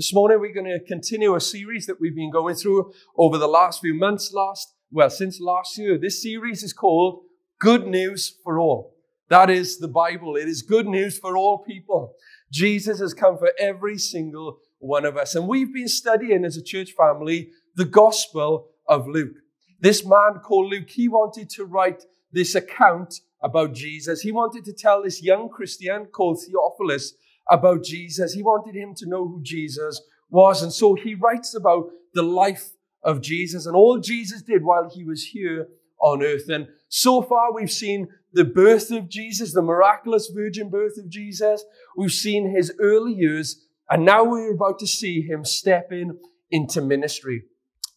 This morning we're going to continue a series that we've been going through over the last few months, since last year. This series is called Good News for All. That is the Bible. It is good news for all people. Jesus has come for every single one of us. And we've been studying as a church family the Gospel of Luke. This man called Luke, he wanted to write this account about Jesus. He wanted to tell this young Christian called Theophilus about Jesus. He wanted him to know who Jesus was. And so he writes about the life of Jesus and all Jesus did while he was here on earth. And so far we've seen the birth of Jesus, the miraculous virgin birth of Jesus. We've seen his early years, and now we're about to see him step into ministry.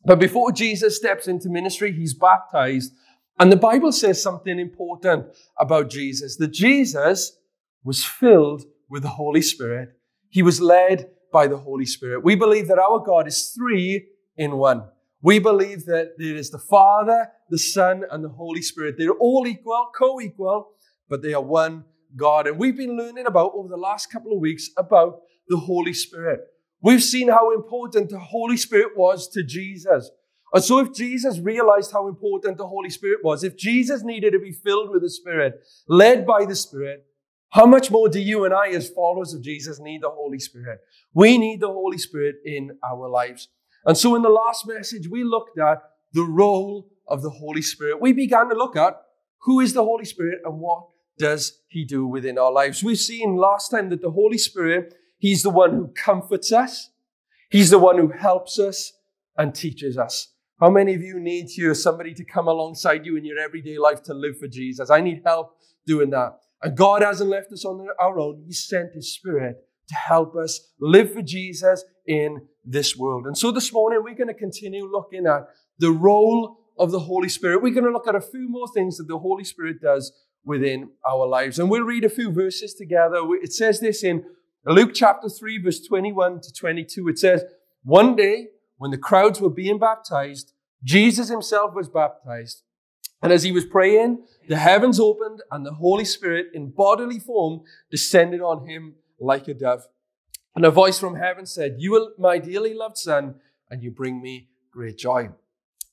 But before Jesus steps into ministry, he's baptized. And the Bible says something important about Jesus, that Jesus was filled with the Holy Spirit. He was led by the Holy Spirit. We believe that our God is three in one. We believe that it is the Father, the Son, and the Holy Spirit. They're all equal, co-equal, but they are one God. And we've been learning about over the last couple of weeks about the Holy Spirit. We've seen how important the Holy Spirit was to Jesus. And so if Jesus realized how important the Holy Spirit was, if Jesus needed to be filled with the Spirit, led by the Spirit, how much more do you and I as followers of Jesus need the Holy Spirit? We need the Holy Spirit in our lives. And so in the last message, we looked at the role of the Holy Spirit. We began to look at who is the Holy Spirit and what does he do within our lives. We've seen last time that the Holy Spirit, he's the one who comforts us. He's the one who helps us and teaches us. How many of you need here somebody to come alongside you in your everyday life to live for Jesus? I need help doing that. And God hasn't left us on our own. He sent his Spirit to help us live for Jesus in this world. And so this morning, we're going to continue looking at the role of the Holy Spirit. We're going to look at a few more things that the Holy Spirit does within our lives. And we'll read a few verses together. It says this in Luke chapter 3, verse 21 to 22. It says, "One day, when the crowds were being baptized, Jesus himself was baptized. And as he was praying, the heavens opened and the Holy Spirit in bodily form descended on him like a dove. And a voice from heaven said, 'You are my dearly loved son, and you bring me great joy.'"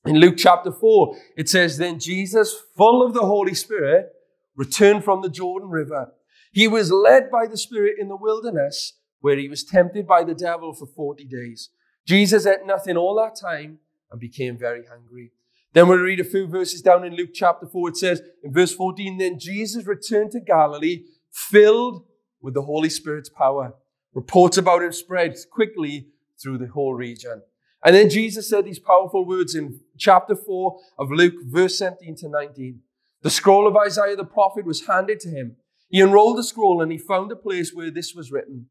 In Luke chapter 4, it says, "Then Jesus, full of the Holy Spirit, returned from the Jordan River. He was led by the Spirit in the wilderness, where he was tempted by the devil for 40 days. Jesus ate nothing all that time and became very hungry." Then we'll read a few verses down in Luke chapter 4. It says in verse 14, "Then Jesus returned to Galilee, filled with the Holy Spirit's power. Reports about him spread quickly through the whole region." And then Jesus said these powerful words in chapter 4 of Luke, verse 17 to 19. "The scroll of Isaiah the prophet was handed to him. He unrolled the scroll and he found a place where this was written,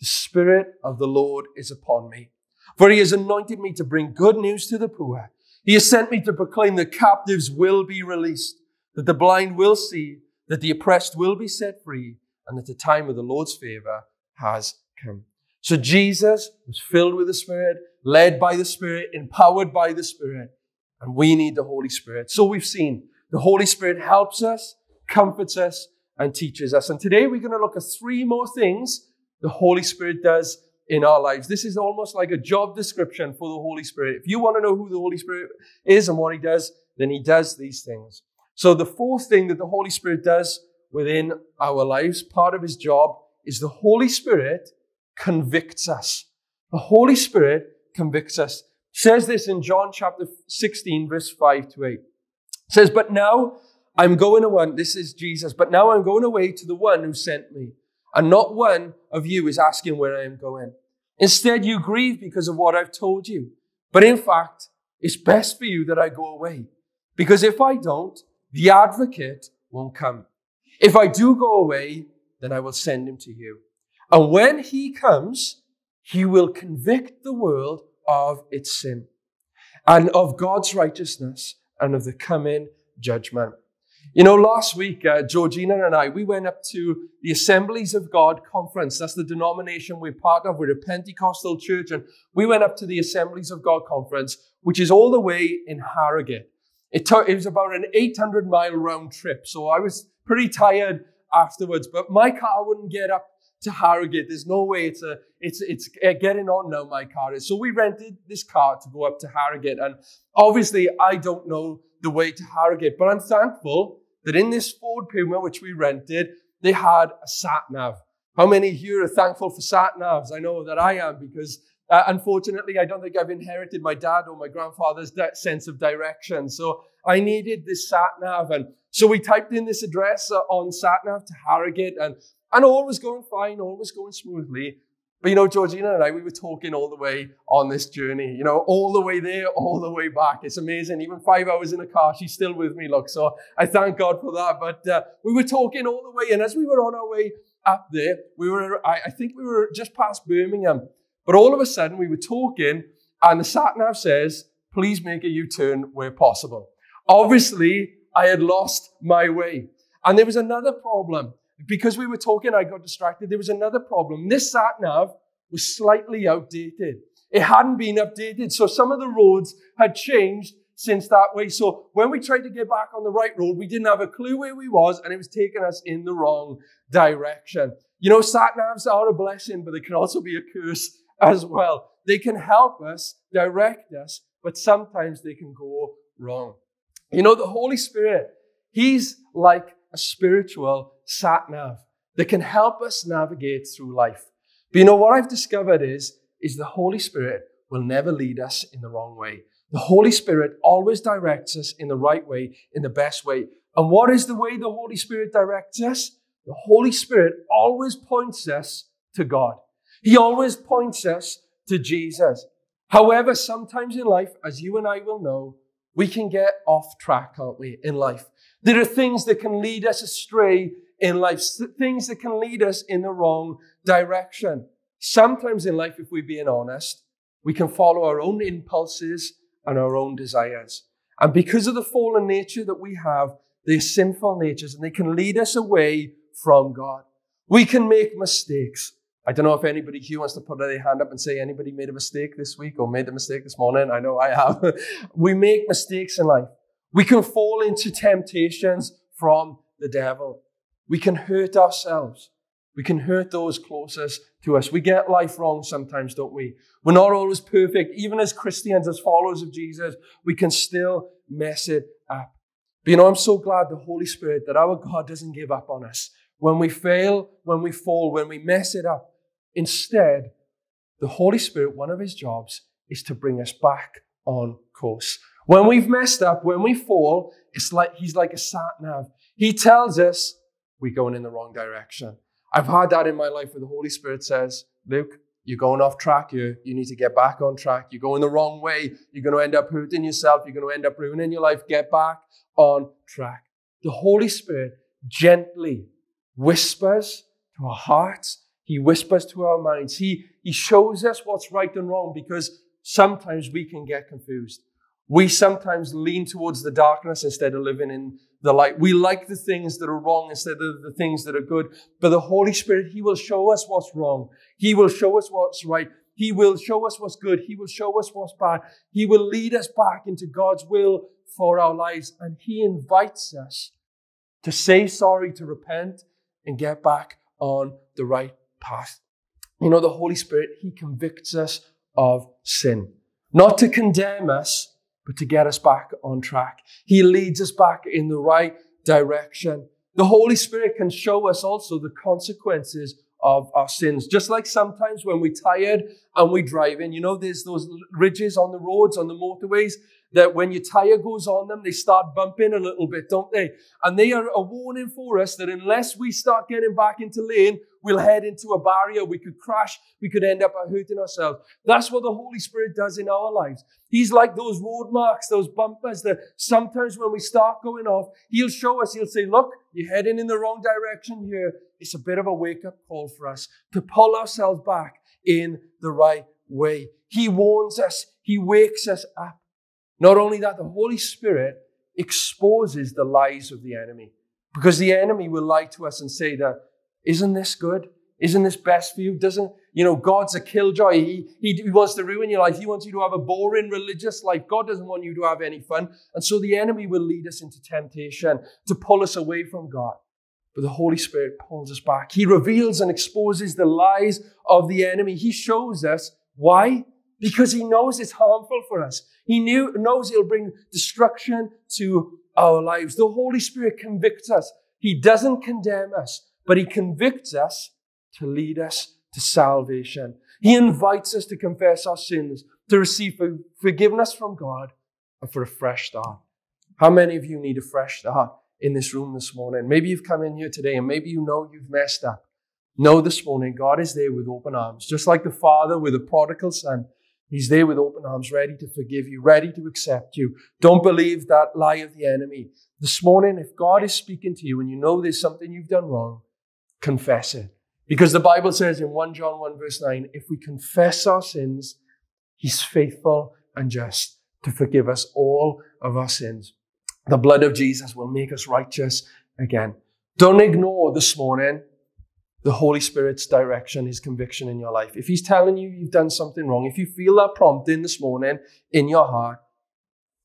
'The Spirit of the Lord is upon me, for he has anointed me to bring good news to the poor. He has sent me to proclaim that captives will be released, that the blind will see, that the oppressed will be set free, and that the time of the Lord's favor has come.'" So Jesus was filled with the Spirit, led by the Spirit, empowered by the Spirit, and we need the Holy Spirit. So we've seen the Holy Spirit helps us, comforts us, and teaches us. And today we're going to look at three more things the Holy Spirit does in our lives. This is almost like a job description for the Holy Spirit. If you want to know who the Holy Spirit is and what he does, then he does these things. So the fourth thing that the Holy Spirit does within our lives, part of his job, is the Holy Spirit convicts us. The Holy Spirit convicts us. It says this in John chapter 16, verse 5 to 8. It says, "But now I'm going away." This is Jesus. "But now I'm going away to the one who sent me. And not one of you is asking where I am going. Instead, you grieve because of what I've told you. But in fact, it's best for you that I go away. Because if I don't, the advocate won't come. If I do go away, then I will send him to you. And when he comes, he will convict the world of its sin and of God's righteousness and of the coming judgment." You know, last week, Georgina and I, we went up to the Assemblies of God conference. That's the denomination we're part of. We're a Pentecostal church. And we went up to the Assemblies of God conference, which is all the way in Harrogate. It was about an 800-mile round trip. So I was pretty tired afterwards. But my car wouldn't get up to Harrogate. There's no way it's getting on now, my car is. So we rented this car to go up to Harrogate. And obviously, I don't know the way to Harrogate, but I'm thankful that in this Ford Puma, which we rented, they had a sat-nav. How many here are thankful for sat-navs? I know that I am, because unfortunately, I don't think I've inherited my dad or my grandfather's sense of direction. So I needed this sat-nav. And so we typed in this address on sat-nav to Harrogate, and all was going fine, all was going smoothly. But, you know, Georgina and I, we were talking all the way on this journey, you know, all the way there, all the way back. It's amazing. Even 5 hours in a car, she's still with me, look. So I thank God for that. But we were talking all the way. And as we were on our way up there, I think we were just past Birmingham. But all of a sudden, we were talking, and the sat-nav says, please make a U-turn where possible. Obviously, I had lost my way. And there was another problem. Because we were talking, I got distracted. There was another problem. This sat-nav was slightly outdated. It hadn't been updated. So some of the roads had changed since that way. So when we tried to get back on the right road, we didn't have a clue where we was, and it was taking us in the wrong direction. You know, sat-navs are a blessing, but they can also be a curse as well. They can help us, direct us, but sometimes they can go wrong. You know, the Holy Spirit, He's like a spiritual sat-nav that can help us navigate through life. But you know, what I've discovered is the Holy Spirit will never lead us in the wrong way. The Holy Spirit always directs us in the right way, in the best way. And what is the way the Holy Spirit directs us? The Holy Spirit always points us to God. He always points us to Jesus. However, sometimes in life, as you and I will know, we can get off track, can't we, in life? There are things that can lead us astray in life, things that can lead us in the wrong direction. Sometimes in life, if we're being honest, we can follow our own impulses and our own desires. And because of the fallen nature that we have, they're sinful natures, and they can lead us away from God. We can make mistakes. I don't know if anybody here wants to put their hand up and say, anybody made a mistake this week or made a mistake this morning? I know I have. We make mistakes in life. We can fall into temptations from the devil. We can hurt ourselves. We can hurt those closest to us. We get life wrong sometimes, don't we? We're not always perfect. Even as Christians, as followers of Jesus, we can still mess it up. But you know, I'm so glad the Holy Spirit, that our God doesn't give up on us. When we fail, when we fall, when we mess it up, instead, the Holy Spirit, one of His jobs is to bring us back on course. When we've messed up, when we fall, it's like He's like a sat-nav. He tells us we're going in the wrong direction. I've had that in my life where the Holy Spirit says, Luke, you're going off track here. You need to get back on track. You're going the wrong way. You're going to end up hurting yourself. You're going to end up ruining your life. Get back on track. The Holy Spirit gently whispers to our hearts. He whispers to our minds. He shows us what's right and wrong, because sometimes we can get confused. We sometimes lean towards the darkness instead of living in the light. We like the things that are wrong instead of the things that are good. But the Holy Spirit, He will show us what's wrong. He will show us what's right. He will show us what's good. He will show us what's bad. He will lead us back into God's will for our lives. And He invites us to say sorry, to repent, and get back on the right path. You know, the Holy Spirit, He convicts us of sin. Not to condemn us, but to get us back on track. He leads us back in the right direction. The Holy Spirit can show us also the consequences of our sins. Just like sometimes when we're tired and we're driving, you know, there's those ridges on the roads, on the motorways, that when your tire goes on them, they start bumping a little bit, don't they? And they are a warning for us that unless we start getting back into lane, we'll head into a barrier. We could crash. We could end up hurting ourselves. That's what the Holy Spirit does in our lives. He's like those road marks, those bumpers that sometimes when we start going off, He'll show us. He'll say, look, you're heading in the wrong direction here. It's a bit of a wake-up call for us to pull ourselves back in the right way. He warns us. He wakes us up. Not only that, the Holy Spirit exposes the lies of the enemy, because the enemy will lie to us and say that, isn't this good? Isn't this best for you? Doesn't, you know, God's a killjoy. He wants to ruin your life. He wants you to have a boring religious life. God doesn't want you to have any fun. And so the enemy will lead us into temptation to pull us away from God. But the Holy Spirit pulls us back. He reveals and exposes the lies of the enemy. He shows us why. Because he knows it's harmful for us. He knows it'll bring destruction to our lives. The Holy Spirit convicts us. He doesn't condemn us, but he convicts us to lead us to salvation. He invites us to confess our sins, to receive forgiveness from God, and for a fresh start. How many of you need a fresh start in this room this morning? Maybe you've come in here today and maybe you know you've messed up. Know this morning, God is there with open arms, just like the father with a prodigal son. He's there with open arms, ready to forgive you, ready to accept you. Don't believe that lie of the enemy. This morning, if God is speaking to you and you know there's something you've done wrong, confess it. Because the Bible says in 1 John 1 verse 9, if we confess our sins, he's faithful and just to forgive us all of our sins. The blood of Jesus will make us righteous again. Don't ignore this morning the Holy Spirit's direction, his conviction in your life. If he's telling you you've done something wrong, if you feel that prompting this morning in your heart,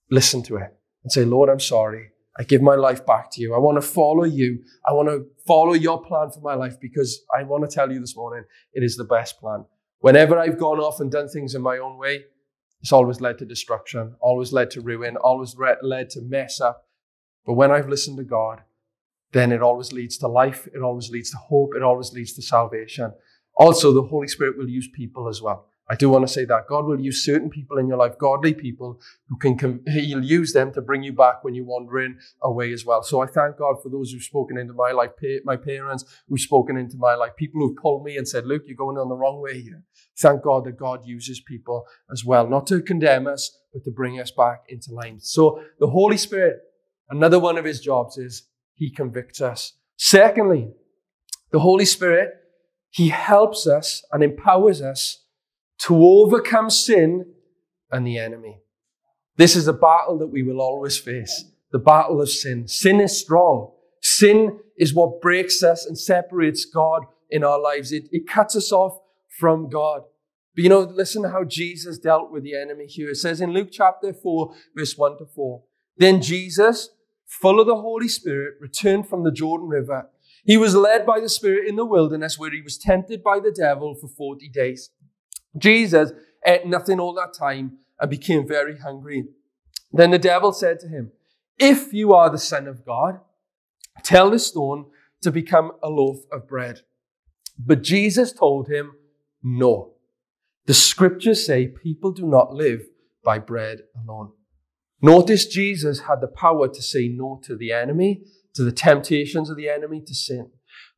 listen to it and say, Lord, I'm sorry. I give my life back to you. I want to follow you. I want to follow your plan for my life because I want to tell you this morning, it is the best plan. Whenever I've gone off and done things in my own way, it's always led to destruction, always led to ruin, always led to mess up. But when I've listened to God, then it always leads to life. It always leads to hope. It always leads to salvation. Also, the Holy Spirit will use people as well. I do want to say that. God will use certain people in your life, godly people, who can. He'll use them to bring you back when you're wandering away as well. So I thank God for those who've spoken into my life, my parents who've spoken into my life, people who've pulled me and said, Luke, you're going on the wrong way here. Thank God that God uses people as well, not to condemn us, but to bring us back into line. So the Holy Spirit, another one of his jobs is he convicts us. Secondly, the Holy Spirit, he helps us and empowers us to overcome sin and the enemy. This is a battle that we will always face, the battle of sin. Sin is strong. Sin is what breaks us and separates God in our lives. It cuts us off from God. But you know, listen to how Jesus dealt with the enemy here. It says in Luke chapter 4, verse 1-4, then Jesus, full of the Holy Spirit, returned from the Jordan River. He was led by the Spirit in the wilderness where he was tempted by the devil for 40 days. Jesus ate nothing all that time and became very hungry. Then the devil said to him, if you are the Son of God, tell this stone to become a loaf of bread. But Jesus told him, no. The scriptures say people do not live by bread alone. Notice Jesus had the power to say no to the enemy, to the temptations of the enemy, to sin.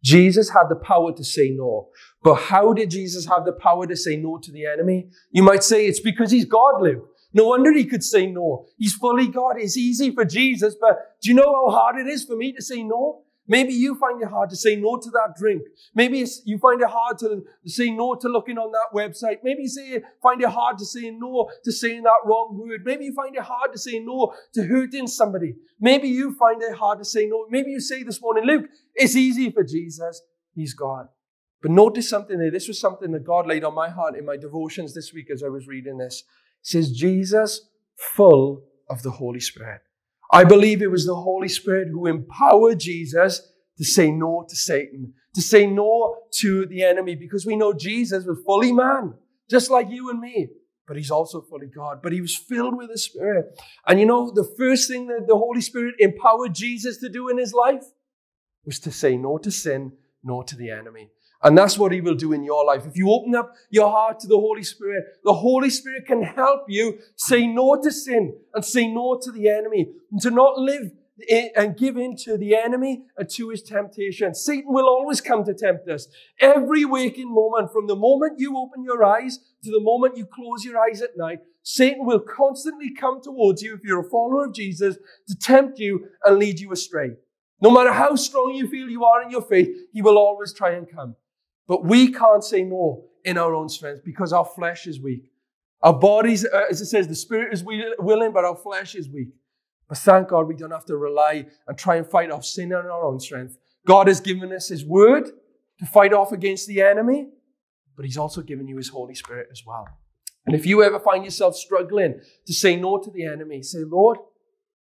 Jesus had the power to say no. But how did Jesus have the power to say no to the enemy? You might say it's because he's God, Luke. No wonder he could say no. He's fully God. It's easy for Jesus, but do you know how hard it is for me to say no? Maybe you find it hard to say no to that drink. Maybe you find it hard to say no to looking on that website. Maybe you find it hard to say no to saying that wrong word. Maybe you find it hard to say no to hurting somebody. Maybe you find it hard to say no. Maybe you say this morning, Luke, it's easy for Jesus. He's God. But notice something there. This was something that God laid on my heart in my devotions this week as I was reading this. It says, Jesus, full of the Holy Spirit. I believe it was the Holy Spirit who empowered Jesus to say no to Satan, to say no to the enemy, because we know Jesus was fully man, just like you and me, but he's also fully God, but he was filled with the Spirit. And you know, the first thing that the Holy Spirit empowered Jesus to do in his life was to say no to sin, no to the enemy. And that's what he will do in your life. If you open up your heart to the Holy Spirit can help you say no to sin and say no to the enemy and to not live and give in to the enemy and to his temptation. Satan will always come to tempt us. Every waking moment, from the moment you open your eyes to the moment you close your eyes at night, Satan will constantly come towards you if you're a follower of Jesus to tempt you and lead you astray. No matter how strong you feel you are in your faith, he will always try and come. But we can't say no in our own strength because our flesh is weak. Our bodies, as it says, the spirit is willing, but our flesh is weak. But thank God we don't have to rely and try and fight off sin in our own strength. God has given us his word to fight off against the enemy, but he's also given you his Holy Spirit as well. And if you ever find yourself struggling to say no to the enemy, say, Lord,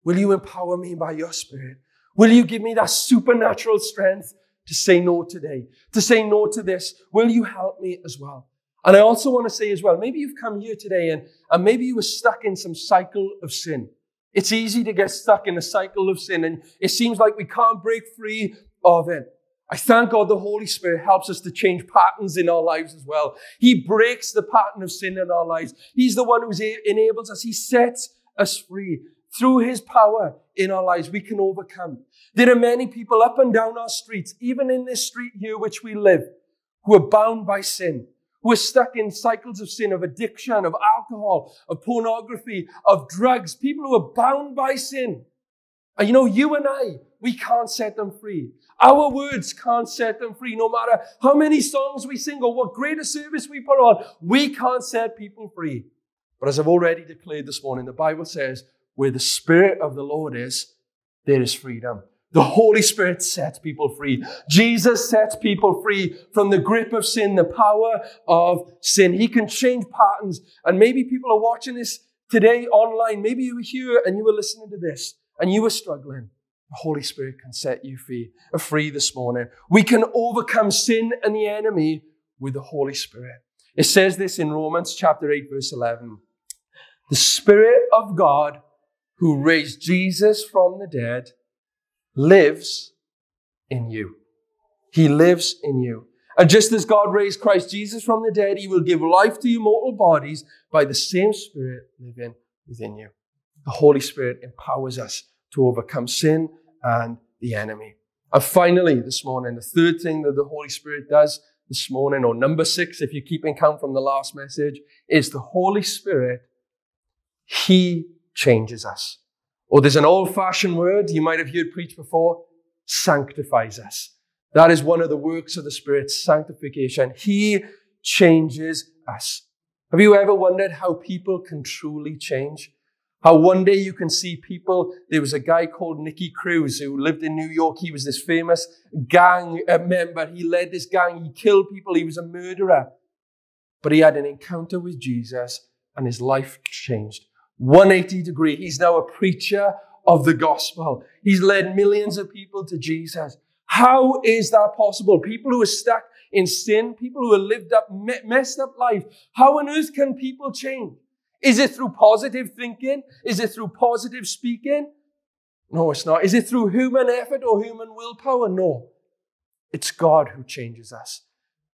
will you empower me by your Spirit? Will you give me that supernatural strength to say no today, to say no to this? Will you help me as well? And I also want to say as well, maybe you've come here today and maybe you were stuck in some cycle of sin. It's easy to get stuck in a cycle of sin, and it seems like we can't break free of it. I thank God the Holy Spirit helps us to change patterns in our lives as well. He breaks the pattern of sin in our lives. He's the one who enables us. He sets us free. Through His power in our lives, we can overcome. There are many people up and down our streets, even in this street here which we live, who are bound by sin, who are stuck in cycles of sin, of addiction, of alcohol, of pornography, of drugs. People who are bound by sin. And you know, you and I, we can't set them free. Our words can't set them free. No matter how many songs we sing or what greater service we put on, we can't set people free. But as I've already declared this morning, the Bible says, where the Spirit of the Lord is, there is freedom. The Holy Spirit sets people free. Jesus sets people free from the grip of sin, the power of sin. He can change patterns. And maybe people are watching this today online. Maybe you were here and you were listening to this and you were struggling. The Holy Spirit can set you free this morning. We can overcome sin and the enemy with the Holy Spirit. It says this in Romans chapter 8, verse 11. The Spirit of God, who raised Jesus from the dead, lives in you. He lives in you. And just as God raised Christ Jesus from the dead, He will give life to your mortal bodies by the same Spirit living within you. The Holy Spirit empowers us to overcome sin and the enemy. And finally, this morning, the third thing that the Holy Spirit does this morning, or number 6, if you're keeping count from the last message, is the Holy Spirit, He changes us. Or there's an old-fashioned word you might have heard preached before, sanctifies us. That is one of the works of the Spirit, sanctification. He changes us. Have you ever wondered how people can truly change? How one day you can see people, there was a guy called Nicky Cruz who lived in New York. He was this famous gang member. He led this gang. He killed people. He was a murderer. But he had an encounter with Jesus and his life changed. 180 degree. He's now a preacher of the gospel. He's led millions of people to Jesus. How is that possible? People who are stuck in sin, people who have lived up, messed up life. How on earth can people change? Is it through positive thinking? Is it through positive speaking? No, it's not. Is it through human effort or human willpower? No. It's God who changes us.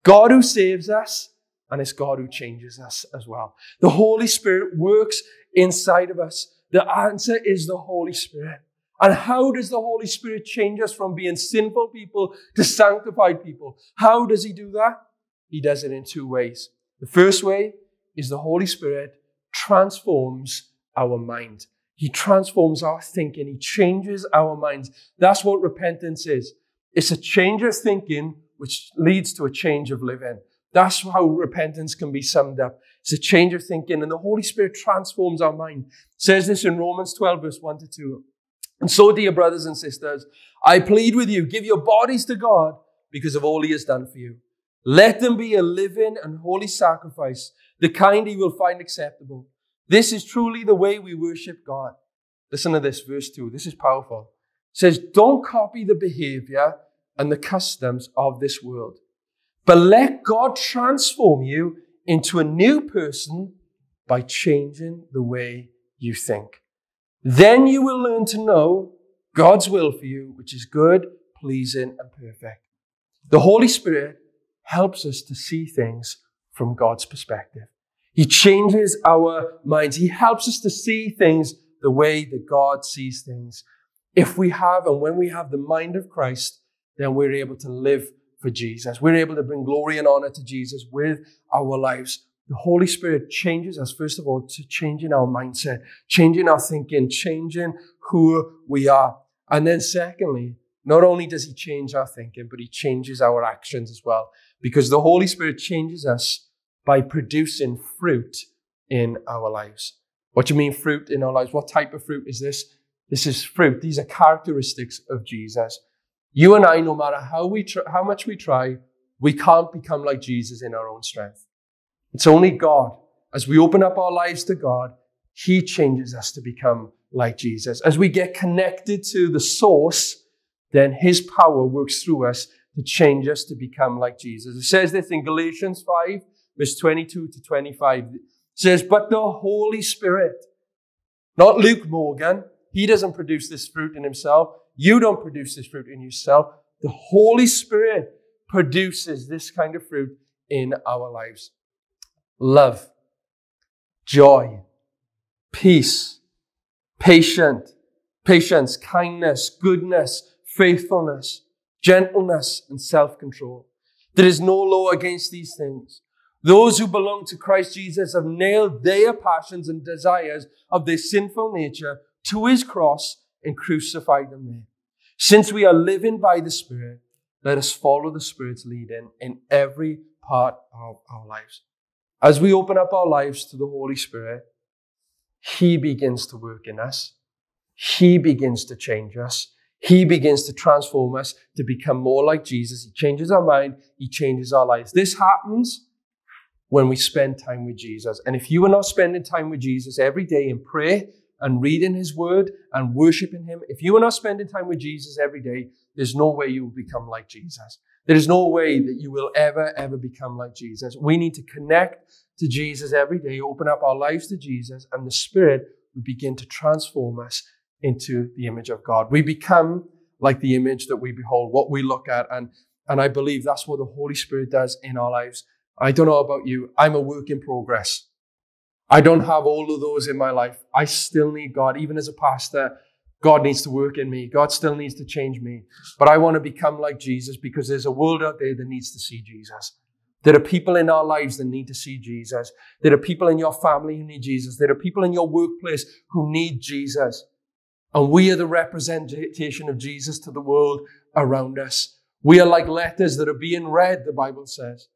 God who saves us. And it's God who changes us as well. The Holy Spirit works inside of us. The answer is the Holy Spirit. And how does the Holy Spirit change us from being sinful people to sanctified people? How does He do that? He does it in two ways. The first way is the Holy Spirit transforms our mind. He transforms our thinking. He changes our minds. That's what repentance is. It's a change of thinking which leads to a change of living. That's how repentance can be summed up. It's a change of thinking, and the Holy Spirit transforms our mind. It says this in Romans 12, verse 1-2. And so, dear brothers and sisters, I plead with you, give your bodies to God because of all He has done for you. Let them be a living and holy sacrifice, the kind He will find acceptable. This is truly the way we worship God. Listen to this, verse 2. This is powerful. It says, don't copy the behavior and the customs of this world, but let God transform you into a new person by changing the way you think. Then you will learn to know God's will for you, which is good, pleasing, and perfect. The Holy Spirit helps us to see things from God's perspective. He changes our minds. He helps us to see things the way that God sees things. If we have and when we have the mind of Christ, then we're able to live for Jesus. We're able to bring glory and honor to Jesus with our lives. The Holy Spirit changes us, first of all, to changing our mindset, changing our thinking, changing who we are. And then secondly, not only does He change our thinking, but He changes our actions as well, because the Holy Spirit changes us by producing fruit in our lives. What do you mean fruit in our lives? What type of fruit is this? This is fruit. These are characteristics of Jesus. You and I, no matter how much we try, we can't become like Jesus in our own strength. It's only God. As we open up our lives to God, He changes us to become like Jesus. As we get connected to the source, then his power works through us to change us to become like Jesus. It says this in Galatians 5, verse 22 to 25. It says, but the Holy Spirit, not Luke Morgan, he doesn't produce this fruit in himself. You don't produce this fruit in yourself. The Holy Spirit produces this kind of fruit in our lives. Love, joy, peace, patience, kindness, goodness, faithfulness, gentleness, and self-control. There is no law against these things. Those who belong to Christ Jesus have nailed their passions and desires of their sinful nature to his cross and crucified them there. Since we are living by the Spirit, let us follow the Spirit's leading in every part of our lives. As we open up our lives to the Holy Spirit, he begins to work in us. He begins to change us. He begins to transform us to become more like Jesus. He changes our mind. He changes our lives. This happens when we spend time with Jesus. And if you are not spending time with Jesus every day in prayer and reading his word and worshiping him, if you are not spending time with Jesus every day, there's no way you will become like Jesus. There is no way that you will ever, ever become like Jesus. We need to connect to Jesus every day, open up our lives to Jesus, and the Spirit will begin to transform us into the image of God. We become like the image that we behold, what we look at, and I believe that's what the Holy Spirit does in our lives. I don't know about you, I'm a work in progress. I don't have all of those in my life. I still need God. Even as a pastor, God needs to work in me. God still needs to change me. But I want to become like Jesus because there's a world out there that needs to see Jesus. There are people in our lives that need to see Jesus. There are people in your family who need Jesus. There are people in your workplace who need Jesus. And we are the representation of Jesus to the world around us. We are like letters that are being read, the Bible says.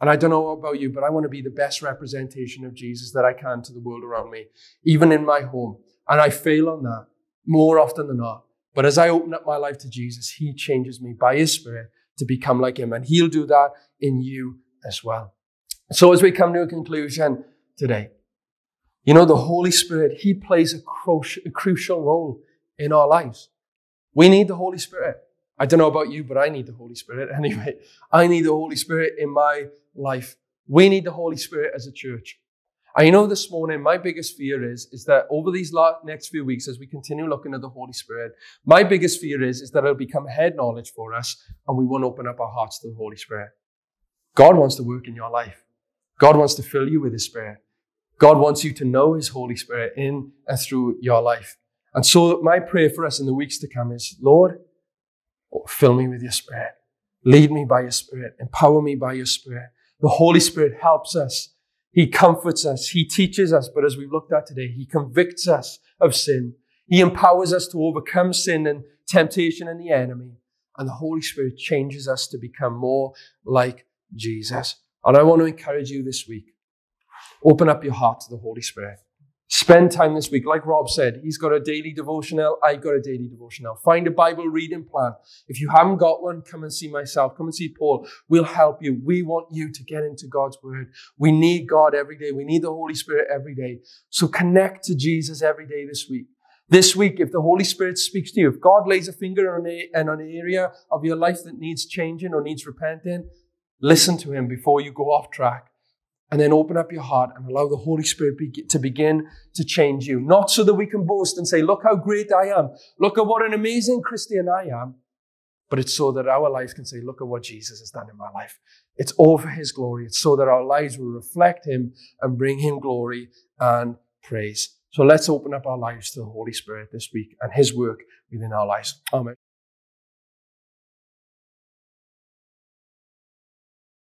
And I don't know about you, but I want to be the best representation of Jesus that I can to the world around me, even in my home. And I fail on that more often than not. But as I open up my life to Jesus, he changes me by his Spirit to become like him. And he'll do that in you as well. So as we come to a conclusion today, you know, the Holy Spirit, he plays a crucial role in our lives. We need the Holy Spirit. I don't know about you, but I need the Holy Spirit anyway. I need the Holy Spirit in my life. We need the Holy Spirit as a church. I know this morning, my biggest fear is that over these next few weeks, as we continue looking at the Holy Spirit, my biggest fear is that it'll become head knowledge for us and we won't open up our hearts to the Holy Spirit. God wants to work in your life. God wants to fill you with his Spirit. God wants you to know his Holy Spirit in and through your life. And so my prayer for us in the weeks to come is, Lord, fill me with your Spirit. Lead me by your Spirit. Empower me by your Spirit. The Holy Spirit helps us. He comforts us. He teaches us. But as we've looked at today, he convicts us of sin. He empowers us to overcome sin and temptation and the enemy. And the Holy Spirit changes us to become more like Jesus. And I want to encourage you this week. Open up your heart to the Holy Spirit. Spend time this week. Like Rob said, he's got a daily devotional. I got a daily devotional. Find a Bible reading plan. If you haven't got one, come and see myself. Come and see Paul. We'll help you. We want you to get into God's Word. We need God every day. We need the Holy Spirit every day. So connect to Jesus every day this week. This week, if the Holy Spirit speaks to you, if God lays a finger on an area of your life that needs changing or needs repenting, listen to him before you go off track. And then open up your heart and allow the Holy Spirit to begin to change you. Not so that we can boast and say, look how great I am. Look at what an amazing Christian I am. But it's so that our lives can say, look at what Jesus has done in my life. It's all for his glory. It's so that our lives will reflect him and bring him glory and praise. So let's open up our lives to the Holy Spirit this week and his work within our lives. Amen.